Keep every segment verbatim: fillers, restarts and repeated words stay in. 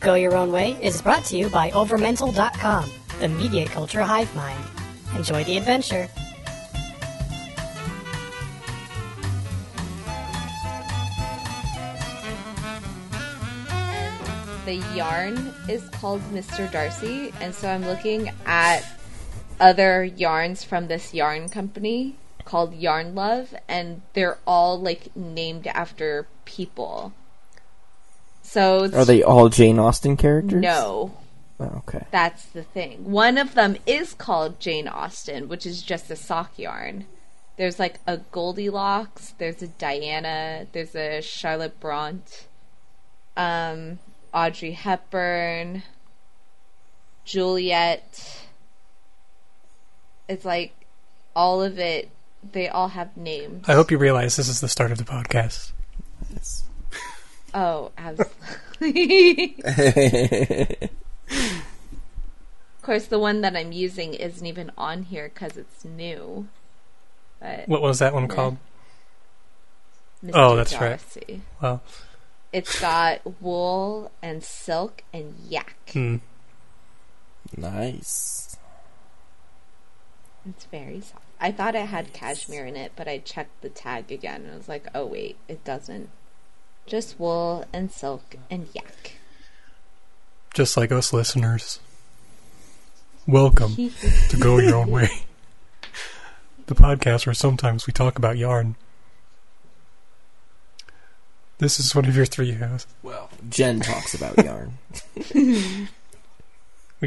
Go Your Own Way is brought to you by Over Mental dot com, the media culture hive mind. Enjoy the adventure. The yarn is called Mister Darcy, and so I'm looking at other yarns from this yarn company called Yarn Love, and they're all like named after people. So it's, are they all Jane Austen characters? No. Oh, okay. That's the thing. One of them is called Jane Austen, which is just a sock yarn. There's like a Goldilocks, there's a Diana, there's a Charlotte Bronte, um, Audrey Hepburn, Juliet. It's like all of it, they all have names. I hope you realize this is the start of the podcast. Yes. Oh, absolutely. Of course, the one that I'm using isn't even on here because it's new. But what was that one yeah. called? Mister Oh, that's Darcy. Right. Wow. It's got wool and silk and yak. Hmm. Nice. It's very soft. I thought it had cashmere in it, but I checked the tag again, and I was like, oh, wait, it doesn't. Just wool and silk and yak. Just like us listeners. Welcome to Go Your Own Way, the podcast where sometimes we talk about yarn. This is one of your three hosts. Well, Jen talks about yarn. We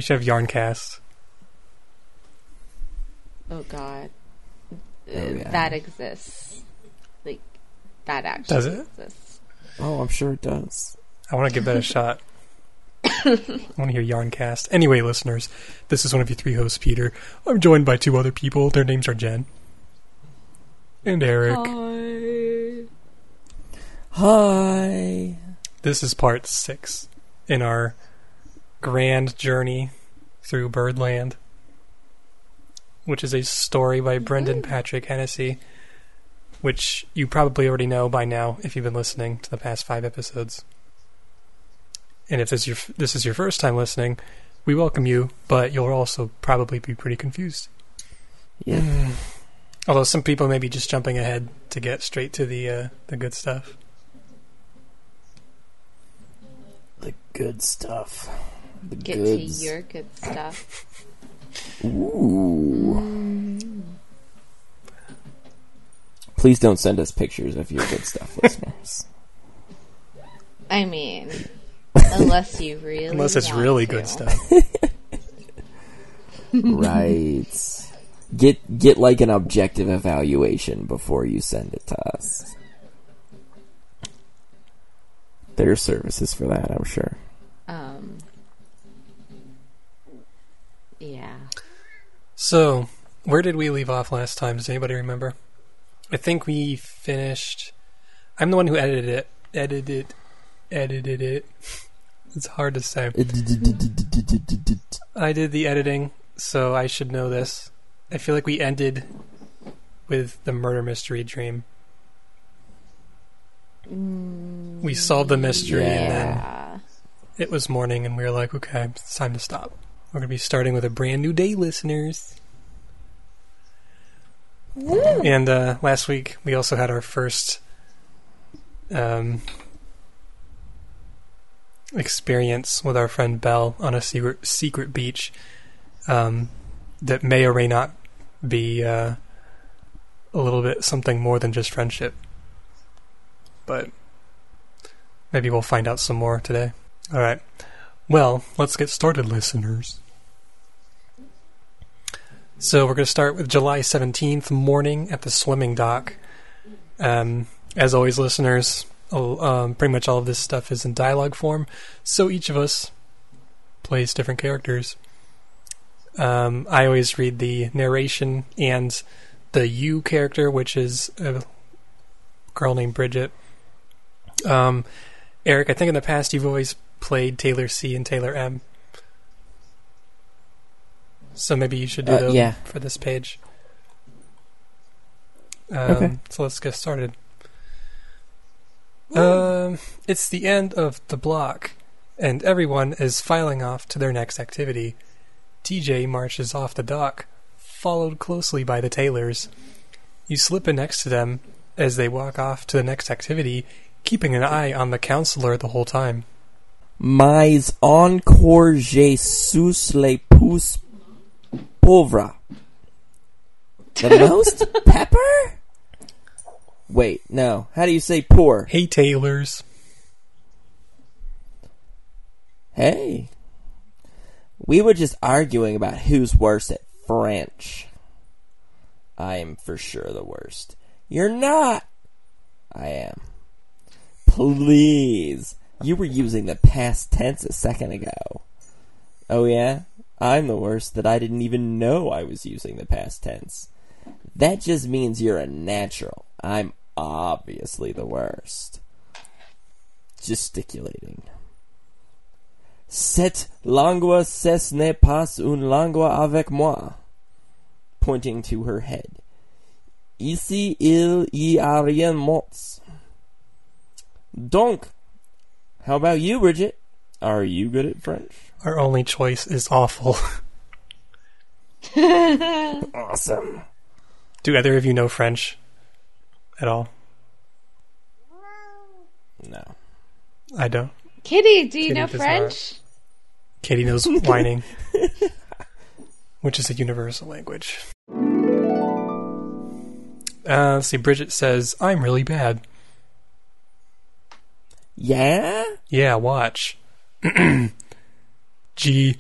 should have yarn casts. Oh, God. Oh, yeah. That exists. Like, that actually does it? exists. Oh, I'm sure it does. I want to give that a shot. I want to hear yarn cast. Anyway, listeners, this is one of your three hosts, Peter. I'm joined by two other people. Their names are Jen. And Eric. Hi. Hi. This is part six in our grand journey through Birdland, which is a story by Brendan Patrick Hennessy, which you probably already know by now if you've been listening to the past five episodes. And if this is your, this is your first time listening, we welcome you, but you'll also probably be pretty confused. Yeah. Mm. Although some people may be just jumping ahead to get straight to the uh, the good stuff. The good stuff. The get goods. to your good stuff. Ooh. Please don't send us pictures of your good stuff, listeners. I mean, unless you really Unless it's want really to. good stuff. Right. Get get like an objective evaluation before you send it to us. There are services for that, I'm sure. Um Yeah. So, where did we leave off last time? Does anybody remember? I think we finished... I'm the one who edited it. Edited. Edited it. It's hard to say. I did the editing, so I should know this. I feel like we ended with the murder mystery dream. Mm, we solved the mystery, yeah. and then it was morning, and we were like, okay, it's time to stop. We're going to be starting with a brand new day, listeners. Woo. And uh, last week, we also had our first um, experience with our friend Belle on a secret, secret beach um, that may or may not be uh, a little bit something more than just friendship. But maybe we'll find out some more today. All right. Well, let's get started, listeners. So we're going to start with July seventeenth morning at the swimming dock. Um, as always, listeners, um, pretty much all of this stuff is in dialogue form, so each of us plays different characters. Um, I always read the narration and the you character, which is a girl named Bridget. Um, Eric, I think in the past you've always played Taylor C and Taylor M. So maybe you should do uh, those yeah. for this page. Um, okay. So let's get started. Um, it's the end of the block, and everyone is filing off to their next activity. T J marches off the dock, followed closely by the tailors. You slip in next to them as they walk off to the next activity, keeping an eye on the counselor the whole time. Mais encore Jesus les pousse pauvres. The most pepper? Wait, no. How do you say poor? Hey, tailors. Hey. We were just arguing about who's worse at French. I am for sure the worst. You're not. I am. Please. You were using the past tense a second ago. Oh, yeah? I'm the worst that I didn't even know I was using the past tense. That just means you're a natural. I'm obviously the worst. Gesticulating. Cette langue, ce n'est pas une langue avec moi. Pointing to her head. Ici, il y a rien mots. Donc, how about you, Bridget? Are you good at French? Our only choice is awful. Awesome. Do either of you know French at all? No. I don't. Kitty, do you Kitty know French? Not. Kitty knows whining, which is a universal language. Uh, let's see, Bridget says, I'm really bad. Yeah? Yeah, watch. G.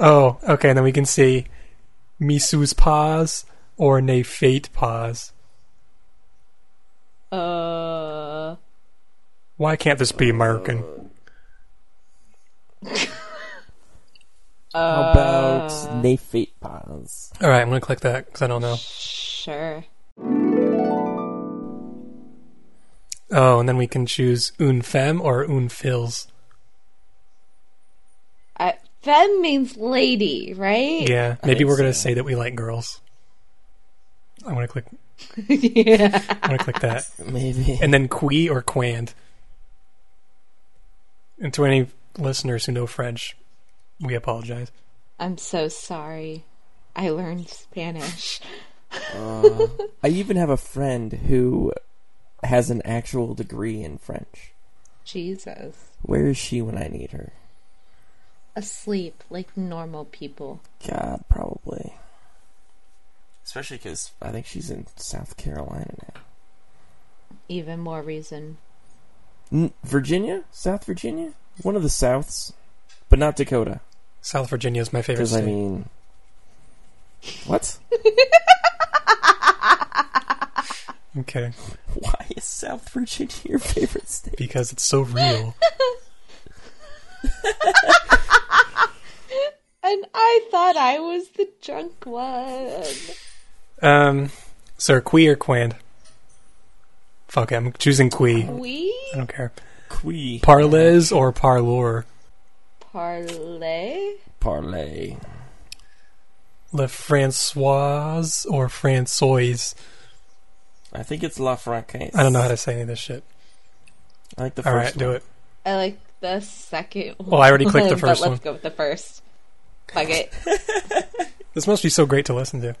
Oh, okay, and then we can see Misu's pause or Ne Fate pause. Uh. Why can't this be American? Uh. How about Ne Fate pause? Alright, I'm gonna click that because I don't know. Sure. Oh, and then we can choose une femme or une fils. Uh, femme means lady, right? Yeah, maybe we're so. Going to say that we like girls. I'm going to click... yeah. I'm going to click that. Maybe. And then qui or quand. And to any listeners who know French, we apologize. I'm so sorry. I learned Spanish. uh, I even have a friend who... has an actual degree in French. Jesus. Where is she when I need her? Asleep, like normal people. God, probably. Especially because I think she's in South Carolina now. Even more reason. N- Virginia? South Virginia? One of the Souths. But not Dakota. South Virginia is my favorite state. Because, I mean... What? I'm kidding. Why is South Virginia your favorite state? Because it's so real. And I thought I was the drunk one. Um, sir, qui or quand? Fuck it, I'm choosing qui. Qui? I don't care. Qui. Parlez or parlor? Parlez? Parlez. Le Francoise or Françoise? I think it's La Francaise. I don't know how to say any of this shit. I like the first one. Alright, do it. I like the second one. Well, I already clicked the first one. But let's go with the first. Fuck it. This must be so great to listen to.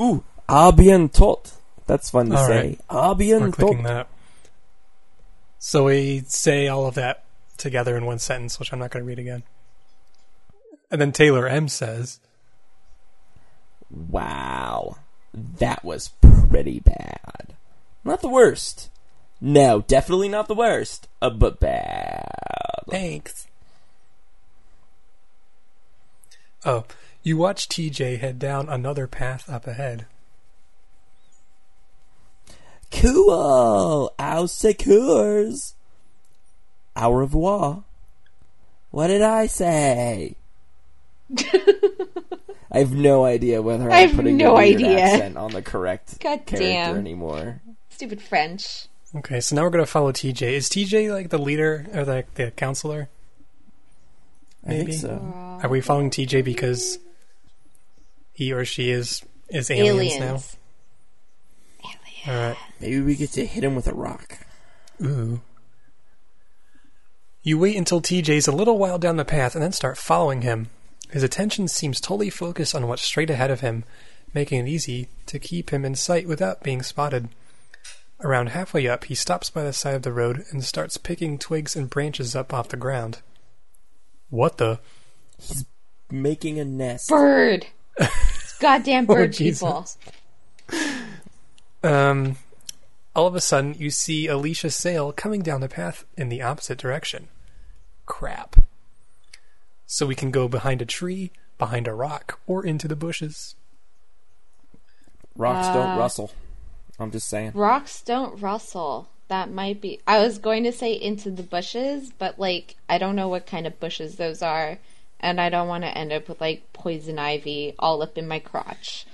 Ooh, a bientôt. That's fun to all say. Right. A bientôt. We're clicking that. So we say all of that together in one sentence, which I'm not going to read again. And then Taylor M says... Wow. That was pretty bad. Not the worst. No, definitely not the worst. Uh, but bad. Thanks. Oh, you watch T J head down another path up ahead. Cool. Au secours. Au revoir. What did I say? I have no idea whether I'm putting no a weird idea. accent on the correct God character damn. anymore. Stupid French. Okay, so now we're going to follow T J. Is T J like the leader or like the counselor? Maybe? I think so. Are we following T J because he or she is, is aliens, aliens now? Aliens. All right. Maybe we get to hit him with a rock. Ooh. You wait until T J's a little while down the path and then start following him. His attention seems totally focused on what's straight ahead of him, making it easy to keep him in sight without being spotted. Around halfway up, he stops by the side of the road and starts picking twigs and branches up off the ground. What the? He's making a nest. Bird! It's goddamn bird oh, people. Um, all of a sudden, you see Alicia Sale coming down the path in the opposite direction. Crap. So we can go behind a tree, behind a rock, or into the bushes. Rocks uh, don't rustle. I'm just saying. Rocks don't rustle. That might be... I was going to say into the bushes, but, like, I don't know what kind of bushes those are, and I don't want to end up with, like, poison ivy all up in my crotch.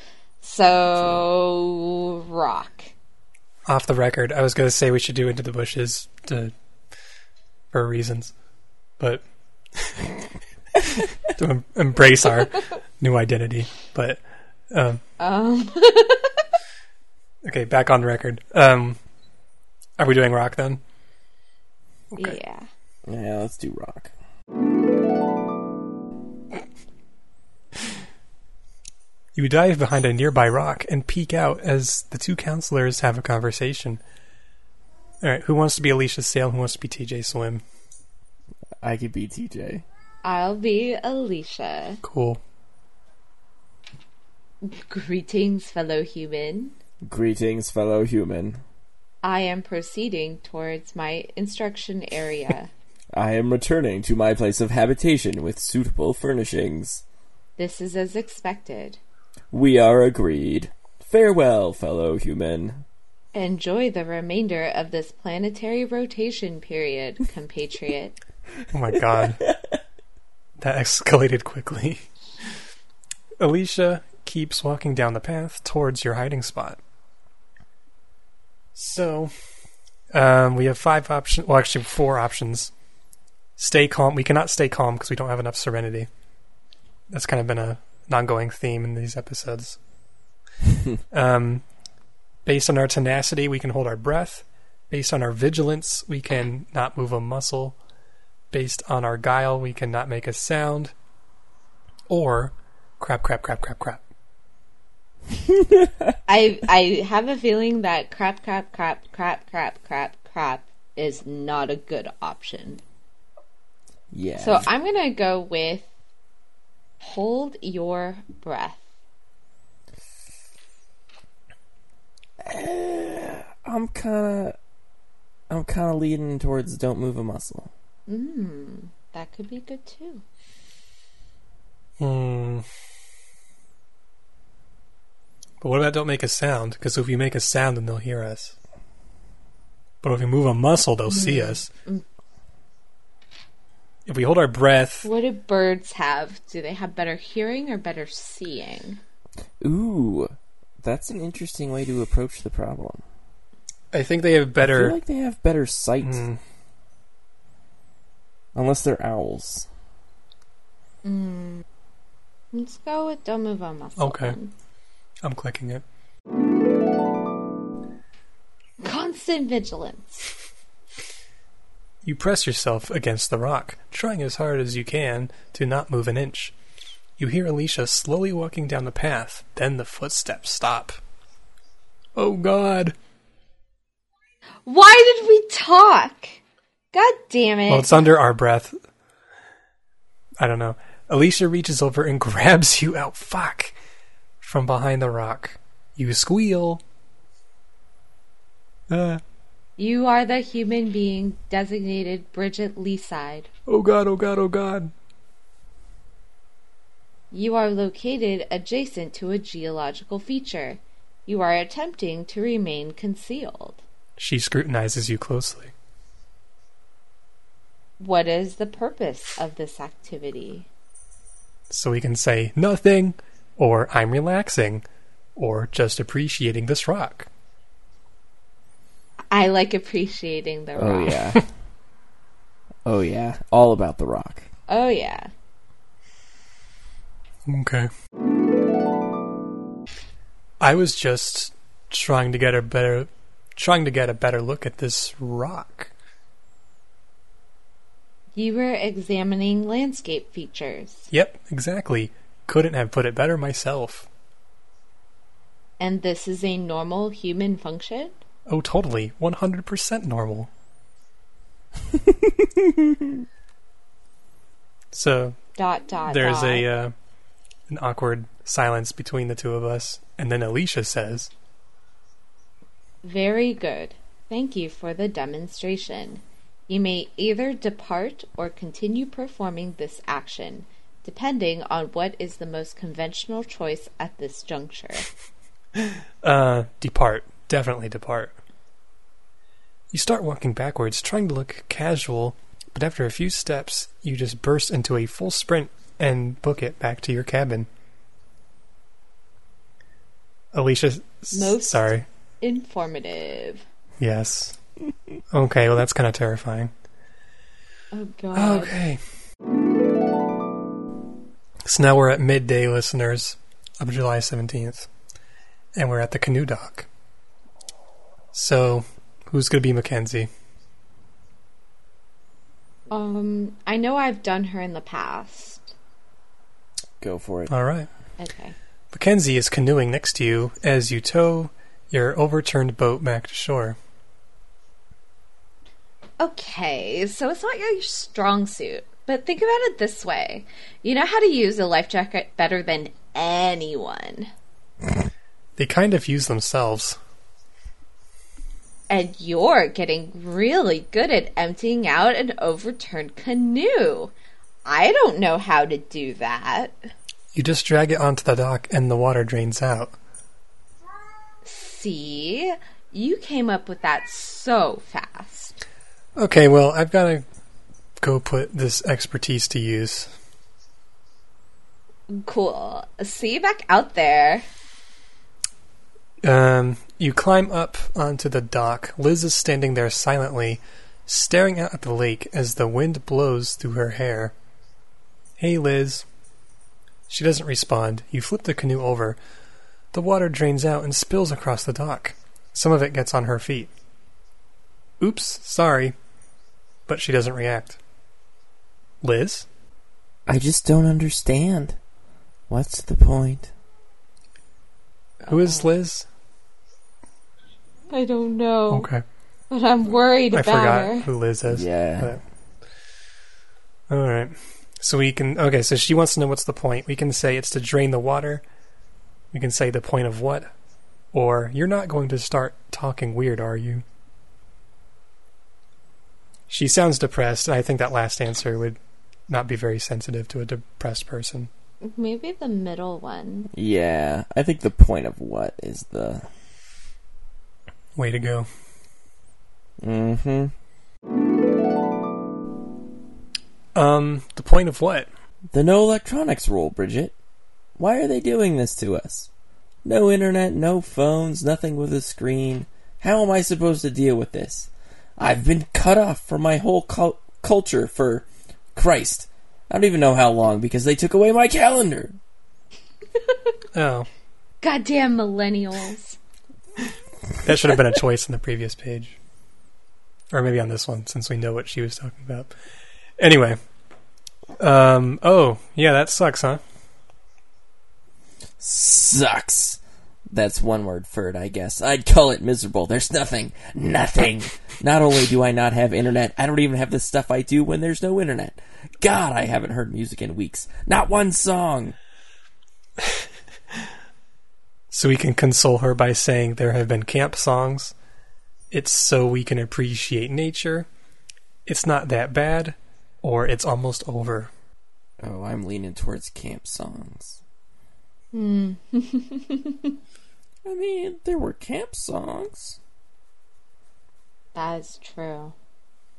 So... rock. Off the record, I was going to say we should do into the bushes to for reasons, but... to em- embrace our new identity, but... Um... um. Okay, back on record. Um, are we doing rock then? Okay. Yeah. Yeah, let's do rock. You dive behind a nearby rock and peek out as the two counselors have a conversation. All right, who wants to be Alicia Sale? Who wants to be T J Swim? I could be T J. I'll be Alicia. Cool. Greetings, fellow human. Greetings, fellow human. I am proceeding towards my instruction area. I am returning to my place of habitation with suitable furnishings. This is as expected. We are agreed. Farewell, fellow human. Enjoy the remainder of this planetary rotation period, compatriot. Oh my god. That escalated quickly. Alicia keeps walking down the path towards your hiding spot. So, um, we have five options. Well, actually, four options. Stay calm. We cannot stay calm because we don't have enough serenity. That's kind of been a, an ongoing theme in these episodes. um, based on our tenacity, we can hold our breath. Based on our vigilance, we can not move a muscle. Based on our guile, we cannot make a sound. Or, crap, crap, crap, crap, crap. I I have a feeling that crap, crap, crap, crap, crap, crap, crap is not a good option. Yeah. So I'm going to go with hold your breath. Uh, I'm kind of I'm kind of leaning towards don't move a muscle. Mm, that could be good too. Hmm. But what about don't make a sound? Because if we make a sound, then they'll hear us. But if we move a muscle, they'll see us. If we hold our breath... What do birds have? Do they have better hearing or better seeing? Ooh, that's an interesting way to approach the problem. I think they have better... I feel like they have better sight. Mm. Unless they're owls. Mm. Let's go with don't move a muscle. Okay. Then. I'm clicking it. Constant vigilance. You press yourself against the rock, trying as hard as you can to not move an inch. You hear Alicia slowly walking down the path, then the footsteps stop. Oh god. Why did we talk? God damn it. Well, it's under our breath. I don't know. Alicia reaches over and grabs you out. Fuck. From behind the rock. You squeal. Uh. You are the human being designated Bridget Leeside. Oh god, oh god, oh god. You are located adjacent to a geological feature. You are attempting to remain concealed. She scrutinizes you closely. What is the purpose of this activity? So we can say nothing... or I'm relaxing, or just appreciating this rock. I like appreciating the rock. Oh, yeah. Oh, yeah. All about the rock. Oh, yeah. Okay. I was just trying to get a better trying to get a better look at this rock. You were examining landscape features. Yep, exactly. Couldn't have put it better myself. And this is a normal human function? Oh, totally. one hundred percent normal. So, dot, dot, there's dot. a uh, an awkward silence between the two of us, and then Alicia says, "Very good. Thank you for the demonstration. You may either depart or continue performing this action, depending on what is the most conventional choice at this juncture." Uh, depart. Definitely depart. You start walking backwards, trying to look casual, but after a few steps, you just burst into a full sprint and book it back to your cabin. Alicia, Most sorry. informative. Yes. Okay, well, that's kind of terrifying. Oh, God. Okay. So now we're at midday, listeners, of July seventeenth. And we're at the canoe dock. So, who's going to be Mackenzie? Um, I know I've done her in the past. Go for it. All right. Okay. Mackenzie is canoeing next to you as you tow your overturned boat back to shore. Okay, so it's not your strong suit, but think about it this way. You know how to use a life jacket better than anyone. They kind of use themselves. And you're getting really good at emptying out an overturned canoe. I don't know how to do that. You just drag it onto the dock and the water drains out. See? You came up with that so fast. Okay, well, I've got to go put this expertise to use. Cool. See you back out there. Um, you climb up onto the dock. Liz is standing there silently, staring out at the lake as the wind blows through her hair. "Hey, Liz." She doesn't respond. You flip the canoe over. The water drains out and spills across the dock. Some of it gets on her feet. "Oops, sorry." But she doesn't react. "Liz?" "I just don't understand. What's the point?" "Who is Liz?" "I don't know. Okay. But I'm worried I about her. I forgot who Liz is." Yeah. But... All right. So we can... Okay, so she wants to know what's the point. We can say it's to drain the water. We can say the point of what? Or, "You're not going to start talking weird, are you?" She sounds depressed, and I think that last answer would not be very sensitive to a depressed person. Maybe the middle one. Yeah, I think the point of what is the... Way to go. Mm-hmm. Um, the point of what? The no electronics rule, Bridget. Why are they doing this to us? No internet, no phones, nothing with a screen. How am I supposed to deal with this? I've been cut off from my whole cul- culture for... Christ, I don't even know how long, because they took away my calendar. Oh. Goddamn millennials. That should have been a choice on the previous page. Or maybe on this one, since we know what she was talking about. Anyway. Um, oh, yeah, that sucks, huh? Sucks. That's one word for it, I guess. I'd call it miserable. There's nothing. Nothing. Not only do I not have internet, I don't even have the stuff I do when there's no internet. God, I haven't heard music in weeks. Not one song. So we can console her by saying there have been camp songs. It's so we can appreciate nature. It's not that bad. Or it's almost over. Oh, I'm leaning towards camp songs. Hmm. I mean, there were camp songs. That is true.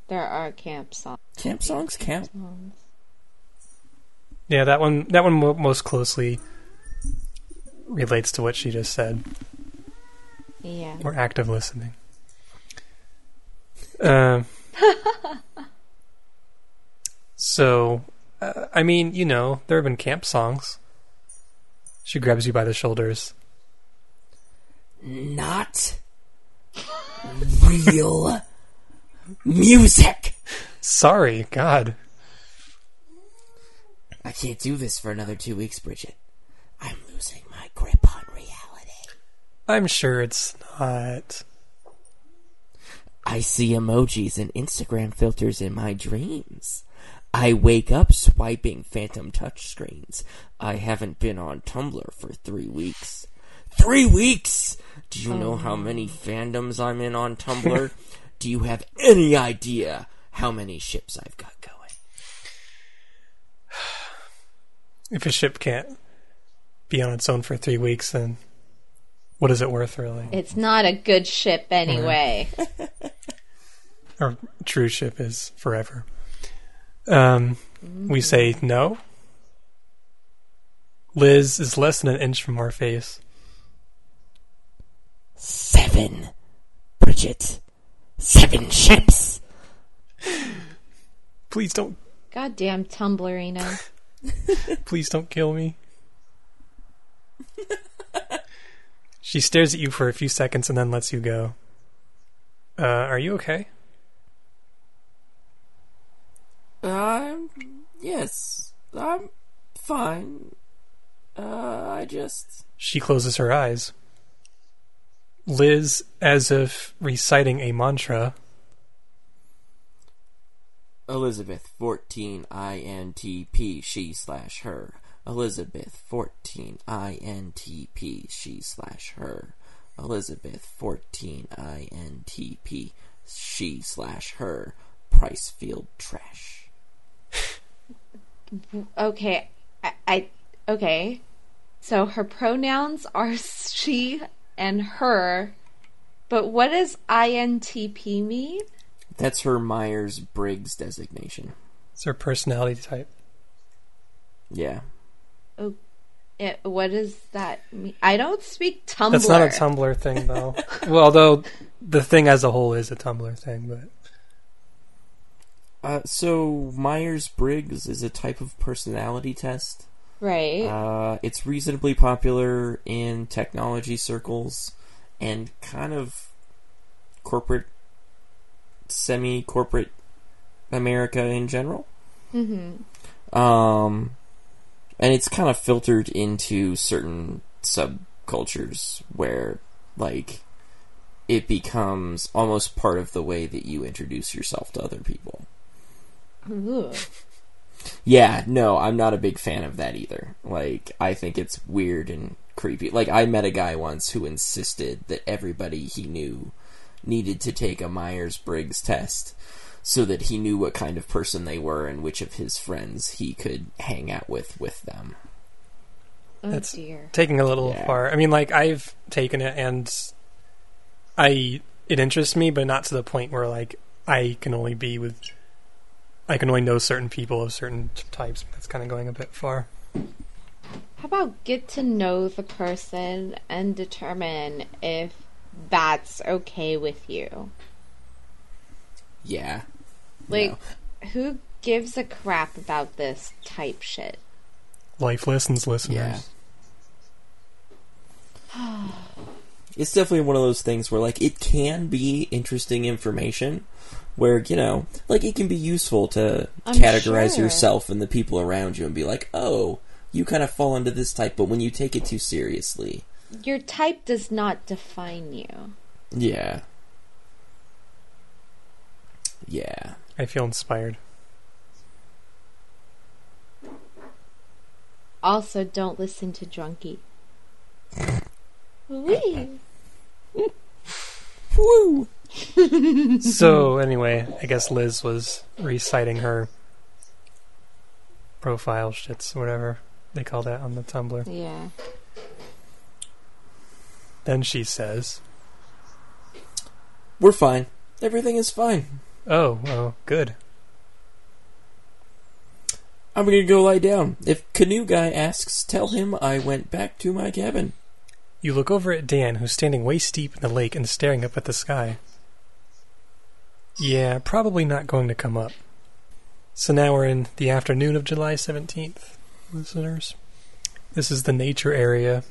There are camp songs. Camp songs camp count. Yeah, that one. That one most closely relates to what she just said. Yeah. Or active listening. Um. Uh, so, uh, I mean, you know, there have been camp songs. She grabs you by the shoulders. Not real music. Sorry, God. I can't do this for another two weeks, Bridget. I'm losing my grip on reality. I'm sure it's not. I see emojis and Instagram filters in my dreams. I wake up swiping phantom touchscreens. I haven't been on Tumblr for three weeks. Three weeks! Do you know how many fandoms I'm in on Tumblr? Do you have any idea how many ships I've got going? If a ship can't be on its own for three weeks, then what is it worth, really? It's not a good ship anyway. Mm. Our true ship is forever. Um, mm-hmm. We say no. Liz is less than an inch from our face. Seven, Bridget. Seven ships. Please don't. Goddamn Tumblrino. Please don't kill me. She stares at you for a few seconds and then lets you go. Uh, are you okay? Um, yes. I'm fine. Uh, I just... She closes her eyes. Liz, as if reciting a mantra... Elizabeth, fourteen, I N T P, she slash her. Elizabeth, fourteen, I N T P, she slash her. Elizabeth, fourteen, I N T P, she slash her. Pricefield trash. Okay, I, I... Okay. So her pronouns are she and her, but what does I N T P mean? That's her Myers-Briggs designation. It's her personality type. Yeah. Oh, it, what does that mean? I don't speak Tumblr. That's not a Tumblr thing, though. Well, although the thing as a whole is a Tumblr thing, but... Uh, so, Myers-Briggs is a type of personality test. Right. Uh, it's reasonably popular in technology circles and kind of corporate... semi-corporate America in general. Mm-hmm. Um, and it's kind of filtered into certain subcultures where, like, it becomes almost part of the way that you introduce yourself to other people. Ooh. Yeah, no, I'm not a big fan of that either. Like, I think it's weird and creepy. Like, I met a guy once who insisted that everybody he knew needed to take a Myers-Briggs test so that he knew what kind of person they were and which of his friends he could hang out with with them. Oh, that's dear. Taking a little yeah. far. I mean, like, I've taken it and I it interests me, but not to the point where, like, I can only be with... I can only know certain people of certain types. That's kind of going a bit far. How about get to know the person and determine if that's okay with you? Yeah. Like, no. Who gives a crap about this type shit? Life lessons, listeners. Yeah. It's definitely one of those things where, like, it can be interesting information where, you know, like, it can be useful to I'm categorize sure. yourself and the people around you and be like, oh, you kind of fall into this type, but when you take it too seriously... Your type does not define you. Yeah. Yeah. I feel inspired. Also, don't listen to Drunkie. Wee! Woo! So, anyway, I guess Liz was reciting her profile shits, whatever they call that on the Tumblr. Yeah. Then she says, we're fine. Everything is fine. Oh, oh, good. I'm going to go lie down. If Canoe Guy asks, tell him I went back to my cabin. You look over at Dan, who's standing waist deep in the lake and staring up at the sky. Yeah, probably not going to come up. So now we're in the afternoon of July seventeenth, listeners. This is the nature area.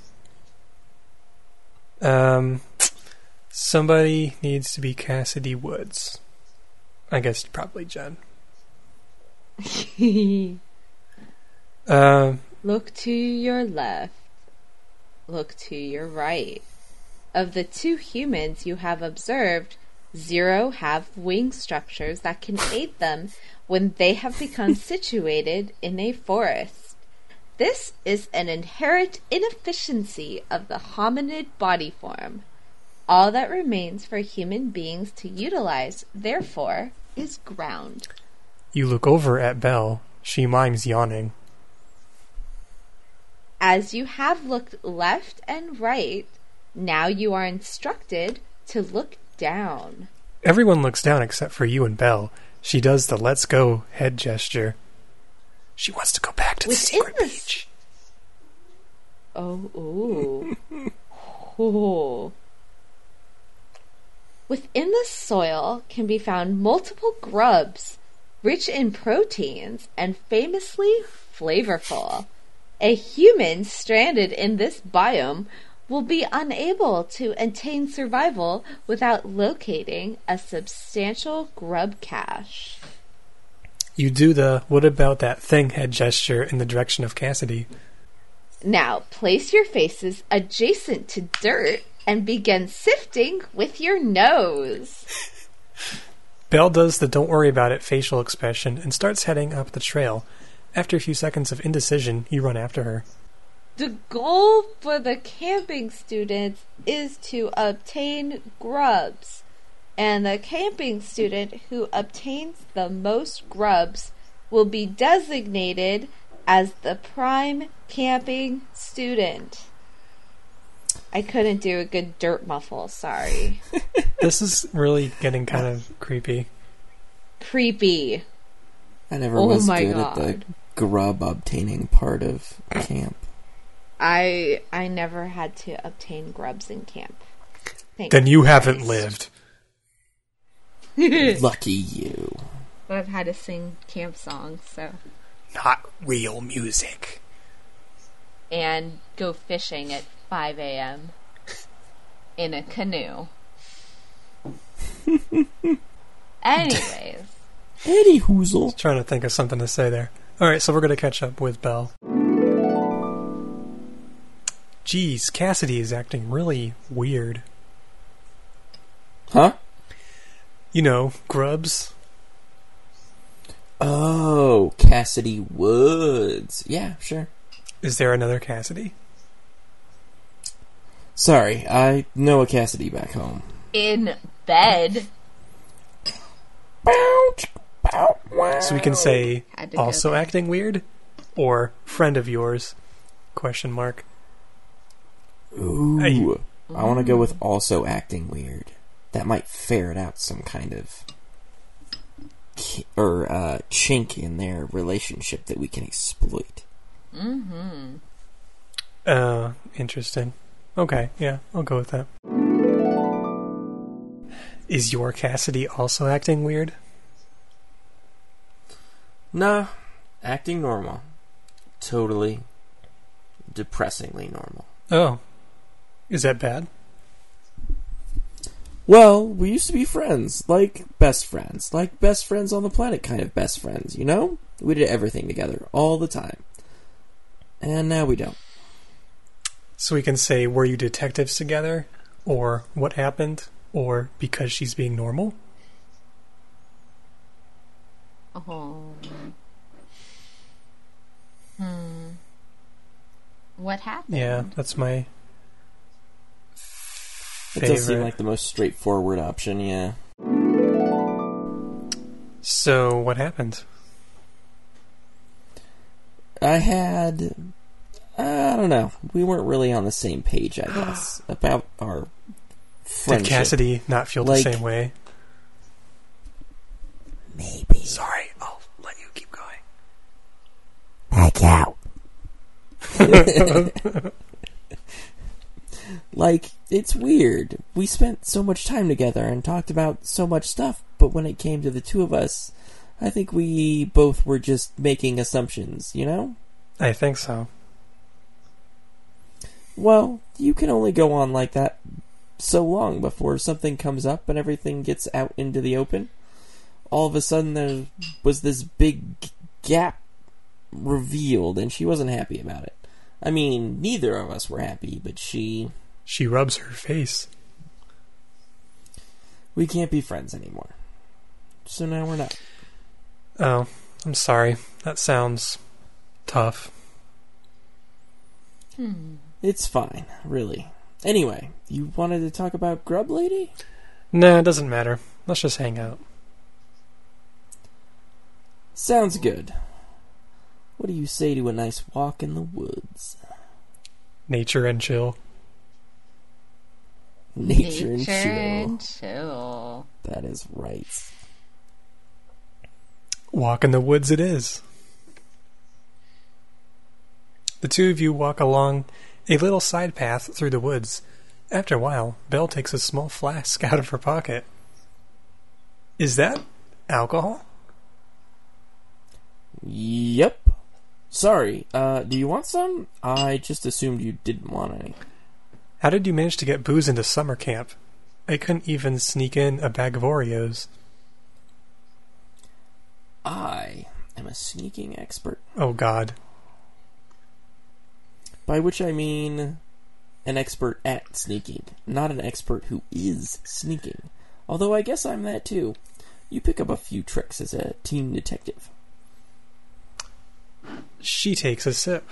Um, Somebody needs to be Cassidy Woods. I guess probably Jen. um, Look to your left. Look to your right. Of the two humans you have observed, zero have wing structures that can aid them when they have become situated in a forest. This is an inherent inefficiency of the hominid body form. All that remains for human beings to utilize, therefore, is ground. You look over at Belle. She mimes yawning. As you have looked left and right, now you are instructed to look down. Everyone looks down except for you and Belle. She does the let's go head gesture. She wants to go back to Within the secret the... beach. Oh, ooh. Oh. Within the soil can be found multiple grubs, rich in proteins and famously flavorful. A human stranded in this biome will be unable to attain survival without locating a substantial grub cache. You do the what about that thing head gesture in the direction of Cassidy. Now, place your faces adjacent to dirt and begin sifting with your nose. Belle does the don't worry about it facial expression and starts heading up the trail. After a few seconds of indecision, you run after her. The goal for the camping students is to obtain grubs, and the camping student who obtains the most grubs will be designated as the prime camping student. I couldn't do a good dirt muffle, sorry. This is really getting kind of creepy. Creepy. I never oh was good God. at the grub obtaining part of camp. I I never had to obtain grubs in camp. Thank then you Christ. haven't lived. Lucky you. But I've had to sing camp songs, so. Not real music. And go fishing at five a.m. in a canoe. Anyways. Eddie Hoozle. Trying to think of something to say there. Alright, so we're going to catch up with Belle. Geez, Cassidy is acting really weird. Huh? You know, grubs. Oh, Cassidy Woods. Yeah, sure. Is there another Cassidy? Sorry, I know a Cassidy back home. In bed. So we can say, also acting weird? Or, friend of yours? Question mark. Ooh, hey. I want to go with also acting weird. That might ferret out some kind of ki- or uh, chink in their relationship that we can exploit. Mm-hmm. Uh, interesting. Okay, yeah, I'll go with that. Is your Cassidy also acting weird? Nah, acting normal. Totally, depressingly normal. Oh. Is that bad? Well, we used to be friends. Like best friends. Like best friends on the planet kind of best friends, you know? We did everything together, all the time. And now we don't. So we can say, were you detectives together? Or what happened? Or because she's being normal? Oh. Hmm. What happened? Yeah, that's my... Favorite. It does seem like the most straightforward option, yeah. So, what happened? I had... I don't know. We weren't really on the same page, I guess, about our friendship. Did Cassidy not feel like, the same way? Maybe. Sorry, I'll let you keep going. Back out. Like, it's weird. We spent so much time together and talked about so much stuff, but when it came to the two of us, I think we both were just making assumptions, you know? I think so. Well, you can only go on like that so long before something comes up and everything gets out into the open. All of a sudden there was this big gap revealed, and she wasn't happy about it. I mean, neither of us were happy, but she... She rubs her face. We can't be friends anymore. So now we're not. Oh, I'm sorry. That sounds tough. Hmm. It's fine, really. Anyway, you wanted to talk about Grub Lady? Nah, it doesn't matter. Let's just hang out. Sounds good. What do you say to a nice walk in the woods? Nature and chill. Nature, Nature and, chill. and chill. That is right. Walk in the woods it is. The two of you walk along a little side path through the woods. After a while, Belle takes a small flask out of her pocket. Is that alcohol? Yep. Sorry, uh, do you want some? I just assumed you didn't want any. How did you manage to get booze into summer camp? I couldn't even sneak in a bag of Oreos. I am a sneaking expert. Oh, God. By which I mean an expert at sneaking, not an expert who is sneaking. Although I guess I'm that too. You pick up a few tricks as a teen detective. She takes a sip.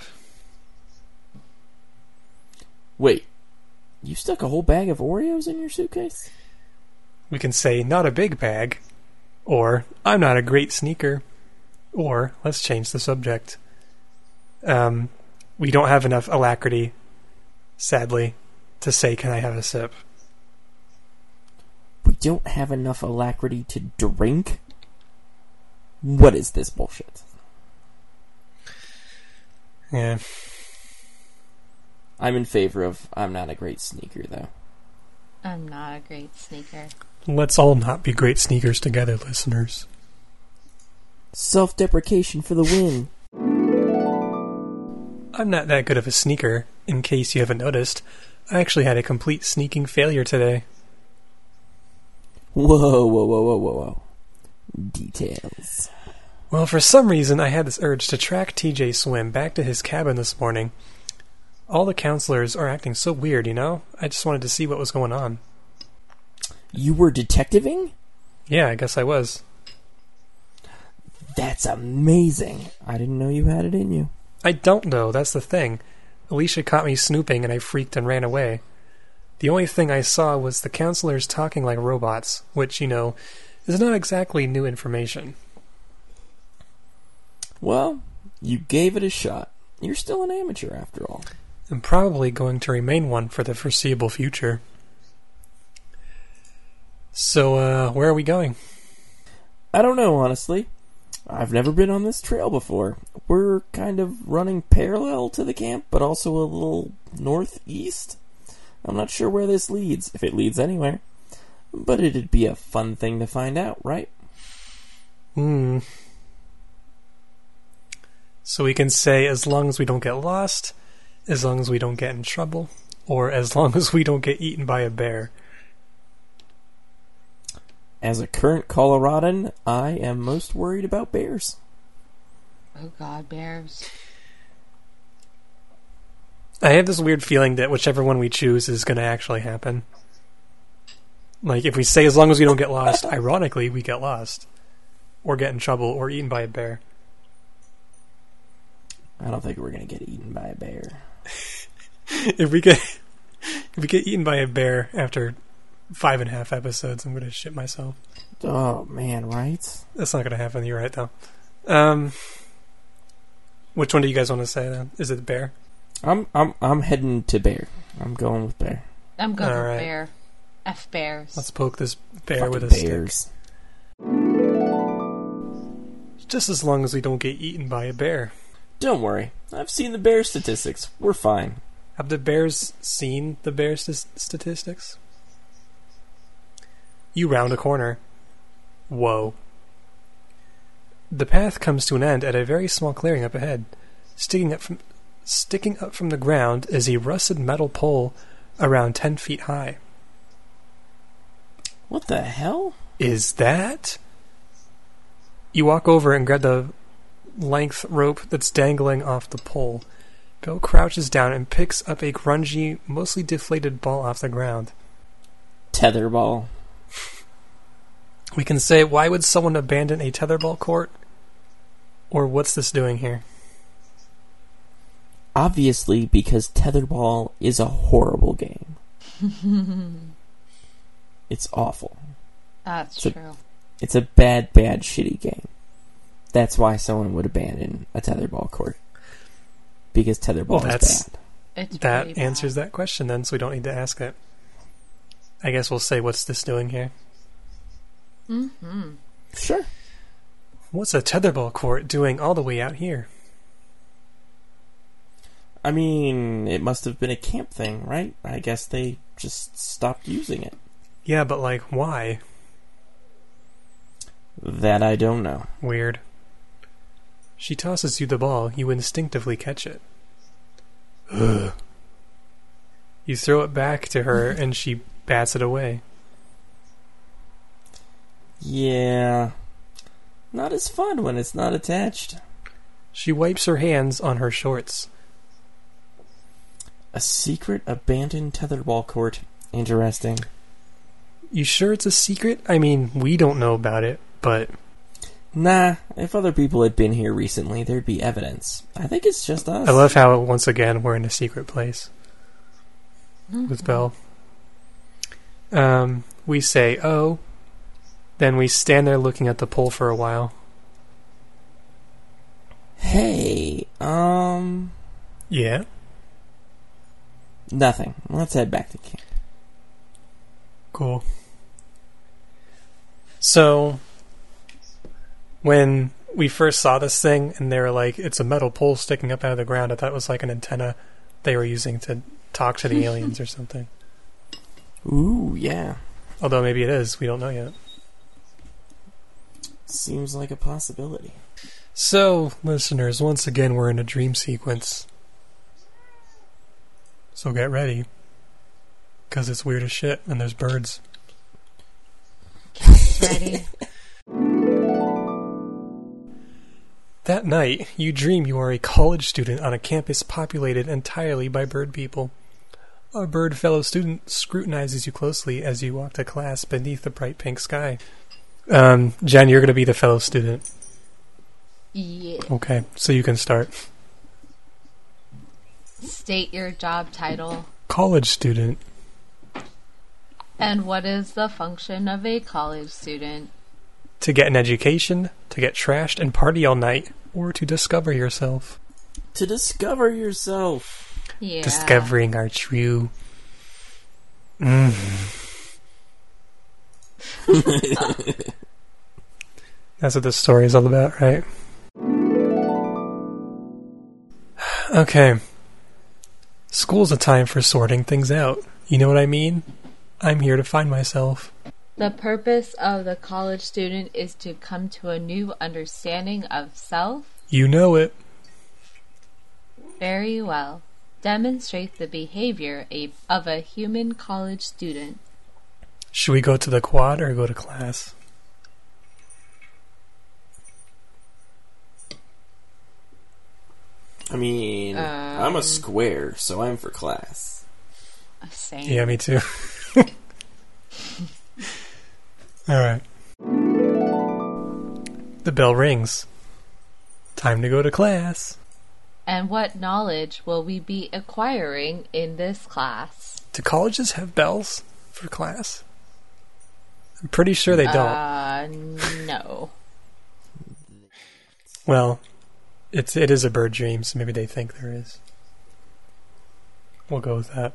Wait, you stuck a whole bag of Oreos in your suitcase? We can say, not a big bag, or, I'm not a great sneaker, or, let's change the subject. Um, we don't have enough alacrity, sadly, to say, can I have a sip? We don't have enough alacrity to drink? What is this bullshit? Yeah. I'm in favor of I'm not a great sneaker, though. I'm not a great sneaker. Let's all not be great sneakers together, listeners. Self-deprecation for the win. I'm not that good of a sneaker, in case you haven't noticed. I actually had a complete sneaking failure today. Whoa, whoa, whoa, whoa, whoa, whoa. Details. Well, for some reason, I had this urge to track T J Swim back to his cabin this morning. All the counselors are acting so weird, you know? I just wanted to see what was going on. You were detectiving? Yeah, I guess I was. That's amazing. I didn't know you had it in you. I don't know, that's the thing. Alicia caught me snooping and I freaked and ran away. The only thing I saw was the counselors talking like robots, which, you know, is not exactly new information. Well, you gave it a shot. You're still an amateur, after all. I'm probably going to remain one for the foreseeable future. So, uh, where are we going? I don't know, honestly. I've never been on this trail before. We're kind of running parallel to the camp, but also a little northeast. I'm not sure where this leads, if it leads anywhere. But it'd be a fun thing to find out, right? Hmm... So we can say, as long as we don't get lost, as long as we don't get in trouble, or as long as we don't get eaten by a bear. As a current Coloradan, I am most worried about bears. Oh God, bears. I have this weird feeling that whichever one we choose is going to actually happen. Like, if we say, as long as we don't get lost, ironically, we get lost. Or get in trouble, or eaten by a bear. I don't think we're going to get eaten by a bear. if we get if we get eaten by a bear after five and a half episodes, I'm going to shit myself. Oh, man, right? That's not going to happen. You're right, though. Um, which one do you guys want to say, then? Is it bear? I'm I'm I'm heading to bear. I'm going with bear. I'm going All with right. bear. F bears. Let's poke this bear Fucking with a bears. stick. Just as long as we don't get eaten by a bear. Don't worry. I've seen the bear statistics. We're fine. Have the bears seen the bear st- statistics? You round a corner. Whoa. The path comes to an end at a very small clearing up ahead. Sticking up from, sticking up from the ground is a rusted metal pole around ten feet high. What the hell? Is that? You walk over and grab the length rope that's dangling off the pole. Bill crouches down and picks up a grungy, mostly deflated ball off the ground. Tetherball. We can say, why would someone abandon a tetherball court? Or what's this doing here? Obviously, because tetherball is a horrible game. It's awful. That's it's true. A, it's a bad, bad, shitty game. That's why someone would abandon a tetherball court. Because tetherball well, is bad. It's that bad. Answers that question then, so we don't need to ask it. I guess we'll say, what's this doing here? Mm-hmm. Sure. What's a tetherball court doing all the way out here? I mean, it must have been a camp thing, right? I guess they just stopped using it. Yeah, but, like, why? That I don't know. Weird. She tosses you the ball. You instinctively catch it. Ugh. You throw it back to her, and she bats it away. Yeah. Not as fun when it's not attached. She wipes her hands on her shorts. A secret abandoned tetherball court. Interesting. You sure it's a secret? I mean, we don't know about it, but... Nah, if other people had been here recently, there'd be evidence. I think it's just us. I love how, once again, we're in a secret place. Mm-hmm. With Belle. Um, we say, oh... Then we stand there looking at the pole for a while. Hey, um... Yeah? Nothing. Let's head back to camp. Cool. So, when we first saw this thing, and they were like, it's a metal pole sticking up out of the ground, I thought it was like an antenna they were using to talk to the aliens or something. Ooh, yeah. Although maybe it is. We don't know yet. Seems like a possibility. So, listeners, once again, we're in a dream sequence. So get ready. Because it's weird as shit, and there's birds. Ready. That night, you dream you are a college student on a campus populated entirely by bird people. A bird fellow student scrutinizes you closely as you walk to class beneath the bright pink sky. Um, Jen, you're going to be the fellow student. Yeah. Okay, so you can start. State your job title. College student. And what is the function of a college student? To get an education, to get trashed and party all night, or to discover yourself. To discover yourself. Yeah. Discovering our true... Mm-hmm. That's what this story is all about, right? Okay. School's a time for sorting things out. You know what I mean? I'm here to find myself. The purpose of the college student is to come to a new understanding of self. You know it. Very well. Demonstrate the behavior of a human college student. Should we go to the quad or go to class? I mean, um, I'm a square, so I'm for class. Same. Yeah, me too. Alright. The bell rings. Time to go to class. And what knowledge will we be acquiring in this class? Do colleges have bells for class? I'm pretty sure they don't. Uh, no. Well, it's it is a bird dream, so maybe they think there is. We'll go with that.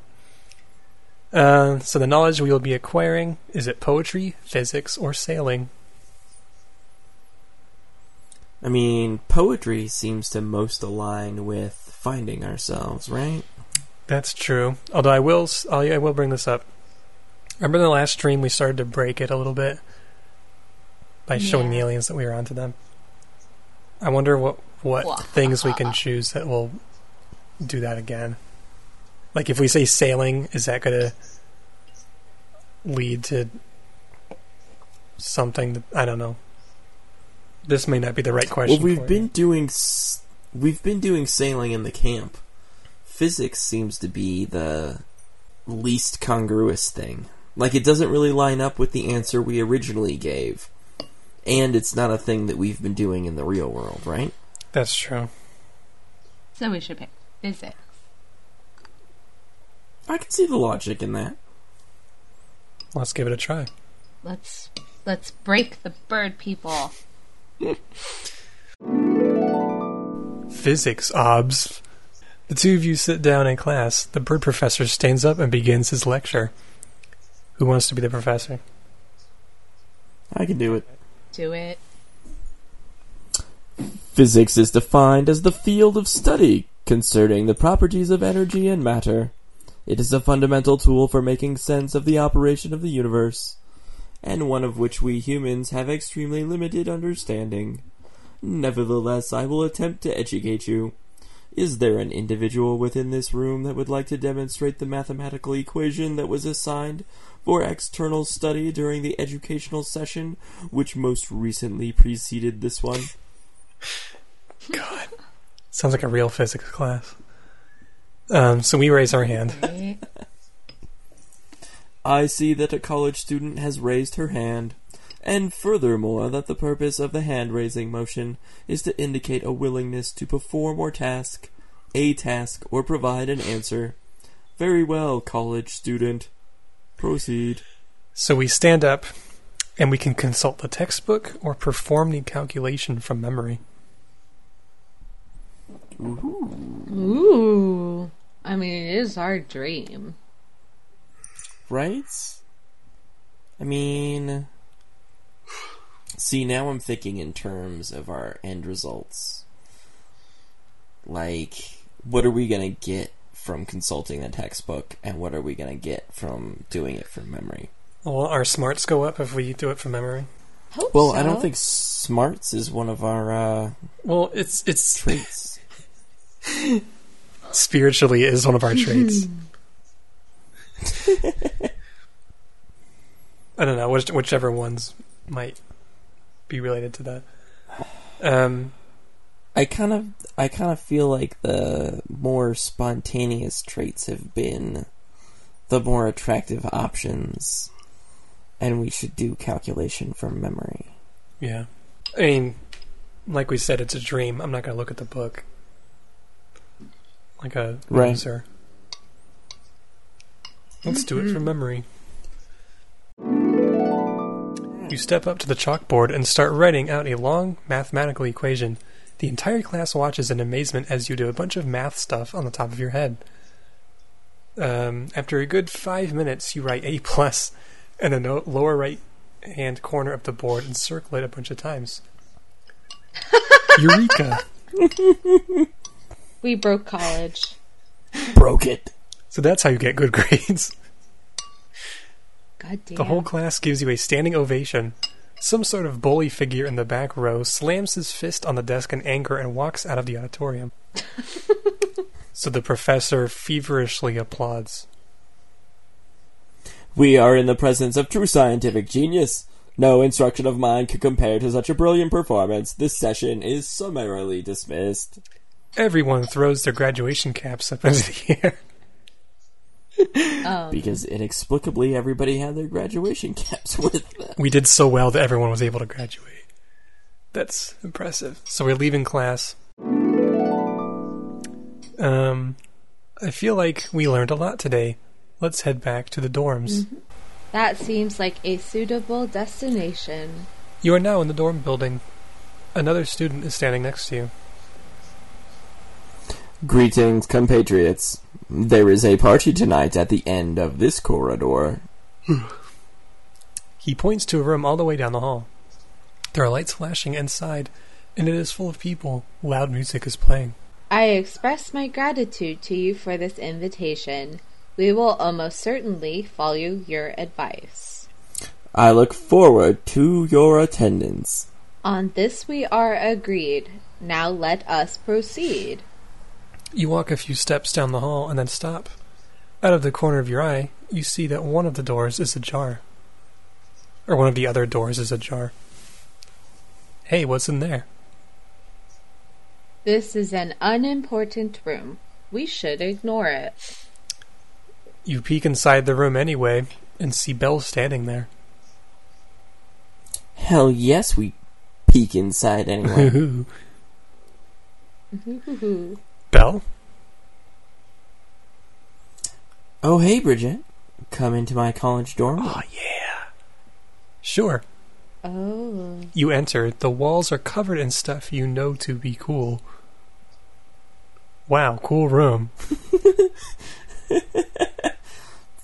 Uh, so the knowledge we will be acquiring, is it poetry, physics, or sailing? I mean, poetry seems to most align with finding ourselves, right? That's true. Although I will, I will bring this up. Remember in the last stream we started to break it a little bit by yeah. showing the aliens that we were onto them? I wonder what, what things we can choose that will do that again. Like if we say sailing, is that going to lead to something that, I don't know. This may not be the right question. Well, we've for been you. doing we've been doing sailing in the camp. Physics seems to be the least congruous thing. Like, it doesn't really line up with the answer we originally gave. And it's not a thing that we've been doing in the real world, right? That's true. So we should pick physics. I can see the logic in that. Let's give it a try. Let's let's break the bird people. Physics, obs. The two of you sit down in class. The bird professor stands up and begins his lecture. Who wants to be the professor? I can do it. Do it. Physics is defined as the field of study concerning the properties of energy and matter. It is a fundamental tool for making sense of the operation of the universe, and one of which we humans have extremely limited understanding. Nevertheless, I will attempt to educate you. Is there an individual within this room that would like to demonstrate the mathematical equation that was assigned for external study during the educational session which most recently preceded this one? God. Sounds like a real physics class. Um, so we raise our hand. I see that a college student has raised her hand, and furthermore that the purpose of the hand-raising motion is to indicate a willingness to perform or task, a task, or provide an answer. Very well, college student. Proceed. So we stand up, and we can consult the textbook or perform the calculation from memory. Ooh. Ooh. I mean, it is our dream. Right? I mean... See, now I'm thinking in terms of our end results. Like, what are we going to get from consulting the textbook, and what are we going to get from doing it from memory? Well, our smarts go up if we do it from memory. Hope well, so. I don't think smarts is one of our, uh... Well, it's... it's traits. Spiritually is one of our traits. I don't know, which, whichever ones might be related to that. Um, I kind of, I kind of feel like the more spontaneous traits have been the more attractive options, and we should do calculation from memory. Yeah, I mean, like we said, it's a dream. I'm not going to look at the book like a right. loser. Let's do it from memory. You step up to the chalkboard and start writing out a long mathematical equation. The entire class watches in amazement as you do a bunch of math stuff on the top of your head. Um, after a good five minutes, you write A plus in the no- lower right-hand corner of the board and circle it a bunch of times. Eureka! We broke college. Broke it. So that's how you get good grades. God damn. The whole class gives you a standing ovation. Some sort of bully figure in the back row slams his fist on the desk in anger and walks out of the auditorium. So the professor feverishly applauds. We are in the presence of true scientific genius. No instruction of mine could compare to such a brilliant performance. This session is summarily dismissed. Everyone throws their graduation caps up into the air. Um, because inexplicably everybody had their graduation caps with them. We did so well that everyone was able to graduate. That's impressive. So we're leaving class. Um, I feel like we learned a lot today. Let's head back to the dorms. Mm-hmm. That seems like a suitable destination. You are now in the dorm building. Another student is standing next to you. Greetings, compatriots. There is a party tonight at the end of this corridor. He points to a room all the way down the hall. There are lights flashing inside, and it is full of people. Loud music is playing. I express my gratitude to you for this invitation. We will almost certainly follow your advice. I look forward to your attendance. On this we are agreed. Now let us proceed. You walk a few steps down the hall and then stop. Out of the corner of your eye, you see that one of the doors is ajar. or one of the other doors is ajar. Hey, what's in there? This is an unimportant room. We should ignore it. You peek inside the room anyway, and see Belle standing there. Hell yes, we peek inside anyway. Belle? Oh, hey, Bridget. Come into my college dorm. Oh, yeah. Sure. Oh. You enter. The walls are covered in stuff you know to be cool. Wow, cool room.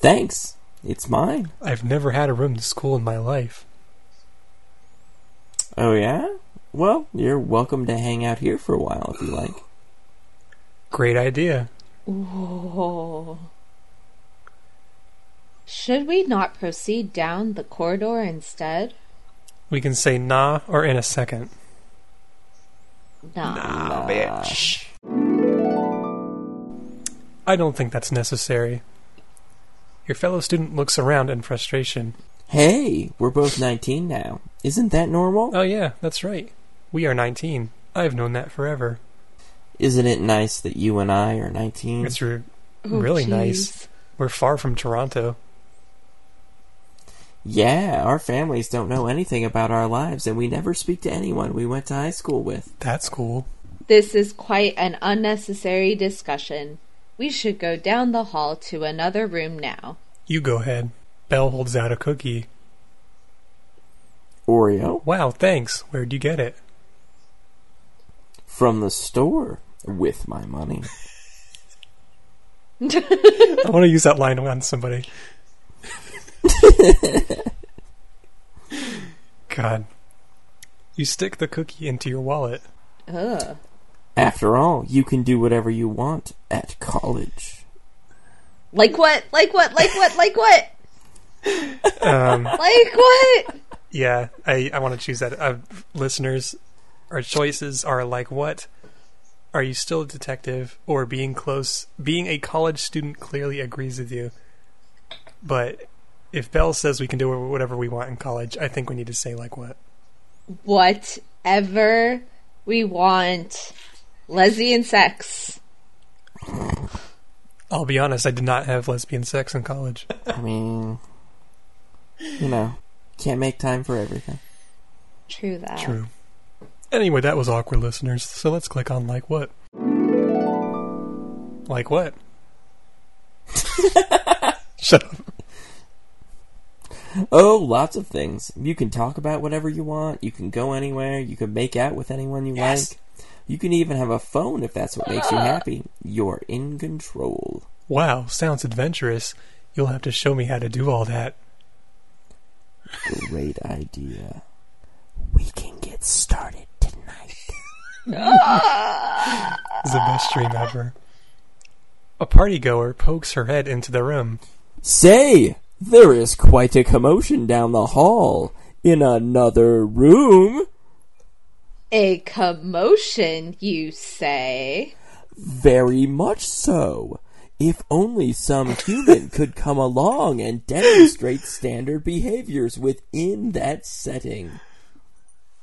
Thanks. It's mine. I've never had a room this cool in my life. Oh, yeah? Well, you're welcome to hang out here for a while if you like. Great idea. Ooh. Should we not proceed down the corridor instead? We can say nah or in a second. Nah, nah bitch. I don't think that's necessary. Your fellow student looks around in frustration. Hey, we're both nineteen now. Isn't that normal? Oh yeah, that's right. We are nineteen. I've known that forever. Isn't it nice that you and I are nineteen? It's re- oh, really geez. nice. We're far from Toronto. Yeah, our families don't know anything about our lives, and we never speak to anyone we went to high school with. That's cool. This is quite an unnecessary discussion. We should go down the hall to another room now. You go ahead. Belle holds out a cookie. Oreo? Wow, thanks. Where'd you get it? From the store. With my money. I want to use that line on somebody. God. You stick the cookie into your wallet. Ugh. After all, you can do whatever you want at college. Like what? Like what? Like what? Like what? um, like what? Yeah, I, I want to choose that. Uh, listeners, our choices are like what? Are you still a detective? Or being close? Being a college student clearly agrees with you. But if Belle says we can do whatever we want in college, I think we need to say, like, what? Whatever we want. Lesbian sex. I'll be honest, I did not have lesbian sex in college. I mean, you know, can't make time for everything. True that. True. Anyway, that was awkward, listeners, so let's click on like what. Like what? Shut up. Oh, lots of things. You can talk about whatever you want. You can go anywhere. You can make out with anyone you yes. like. You can even have a phone if that's what makes you happy. You're in control. Wow, sounds adventurous. You'll have to show me how to do all that. Great idea. We can get started tonight. It's the best dream ever. A partygoer pokes her head into the room. Say! There is quite a commotion down the hall, in another room. A commotion, you say? Very much so. If only some human could come along and demonstrate standard behaviors within that setting.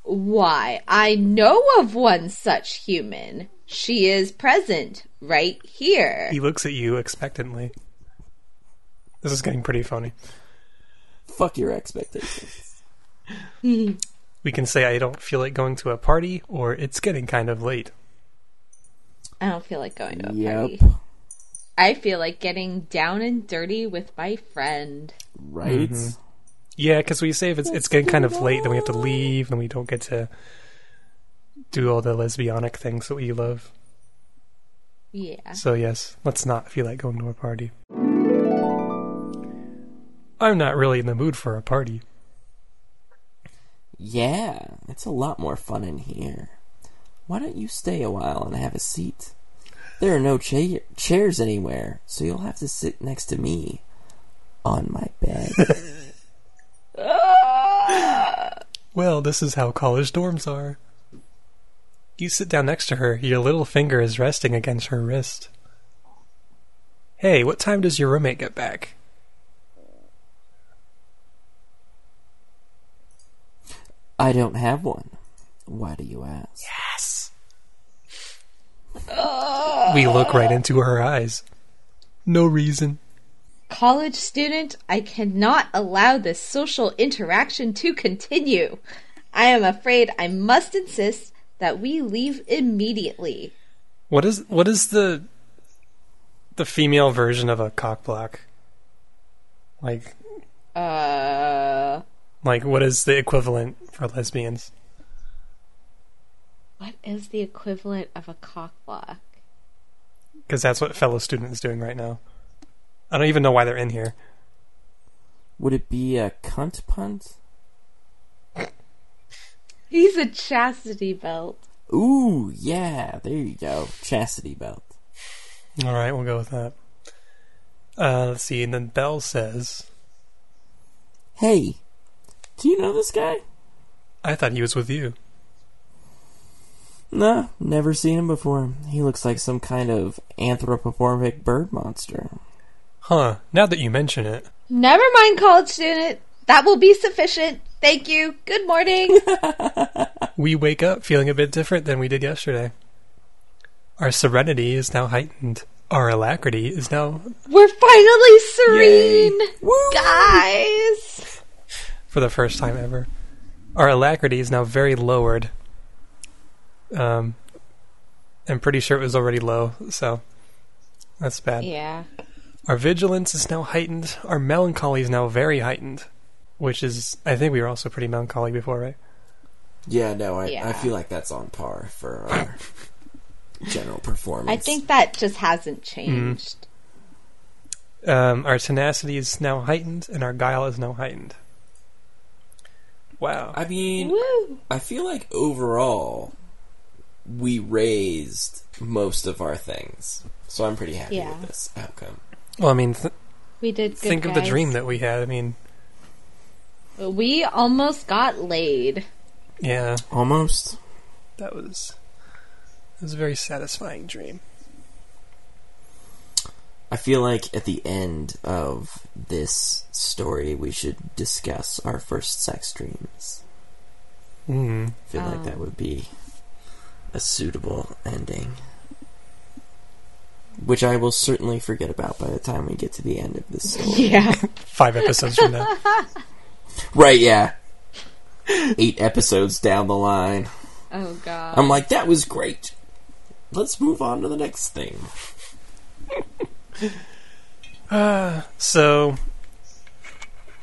Why, I know of one such human. She is present, right here. He looks at you expectantly. This is getting pretty funny. Fuck your expectations. We can say I don't feel like going to a party, or it's getting kind of late. I don't feel like going to a yep. party. I feel like getting down and dirty with my friend. Right? Mm-hmm. Yeah, because we say if it's, it's getting kind of late, then we have to leave, and we don't get to do all the lesbianic things that we love. Yeah. So yes, let's not feel like going to a party. I'm not really in the mood for a party. Yeah, it's a lot more fun in here. Why don't you stay a while and have a seat? There are no cha- chairs anywhere, so you'll have to sit next to me on my bed. Well, this is how college dorms are. You sit down next to her, your little finger is resting against her wrist. Hey, what time does your roommate get back? I don't have one. Why do you ask? Yes. Uh, we look right into her eyes. No reason. College student, I cannot allow this social interaction to continue. I am afraid I must insist that we leave immediately. What is what is the the female version of a cock block? Like uh like what is the equivalent for lesbians? What is the equivalent of a cock block? Because that's what fellow student is doing right now. I don't even know why they're in here. Would it be a cunt punt? He's a chastity belt. Ooh, yeah, there you go. Chastity belt. All right, we'll go with that. Uh, let's see, and then Belle says... Hey, do you know this guy? I thought he was with you. No, never seen him before. He looks like some kind of anthropomorphic bird monster. Huh, now that you mention it. Never mind, college student. That will be sufficient. Thank you. Good morning. We wake up feeling a bit different than we did yesterday. Our serenity is now heightened. Our alacrity is now... We're finally serene! Guys! For the first time ever. Our alacrity is now very lowered. Um, I'm pretty sure it was already low, so that's bad. Yeah. Our vigilance is now heightened. Our melancholy is now very heightened, which is, I think we were also pretty melancholy before, right? Yeah, no, I, yeah. I feel like that's on par for our general performance. I think that just hasn't changed. Mm. Um, our tenacity is now heightened, and our guile is now heightened. Wow. I mean, Woo. I feel like overall... we raised most of our things. So I'm pretty happy yeah. with this outcome. Well, I mean, th- we did good think guys. Of the dream that we had. I mean... We almost got laid. Yeah. Almost. That was... It was a very satisfying dream. I feel like at the end of this story, we should discuss our first sex dreams. Mm-hmm. I feel um. like that would be... a suitable ending, which I will certainly forget about by the time we get to the end of this story. Yeah. Five episodes from now. Right, yeah. Eight episodes down the line. Oh, God. I'm like, that was great. Let's move on to the next thing. uh, so,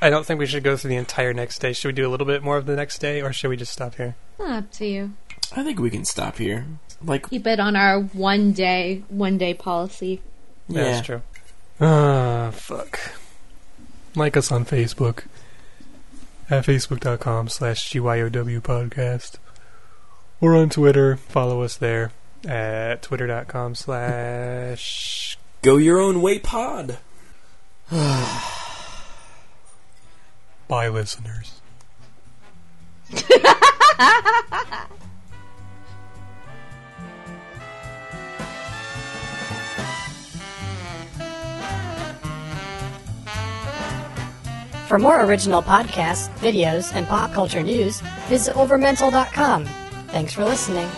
I don't think we should go through the entire next day. Should we do a little bit more of the next day, or should we just stop here? Oh, up to you. I think we can stop here. Like, keep it on our one day, one day policy. Yeah, yeah. That's true. Ah, uh, fuck. Like us on Facebook at facebook.com slash GYOW podcast. Or on Twitter. Follow us there at twitter.com slash go your own way pod. Bye, listeners. For more original podcasts, videos, and pop culture news, visit Over Mental dot com. Thanks for listening.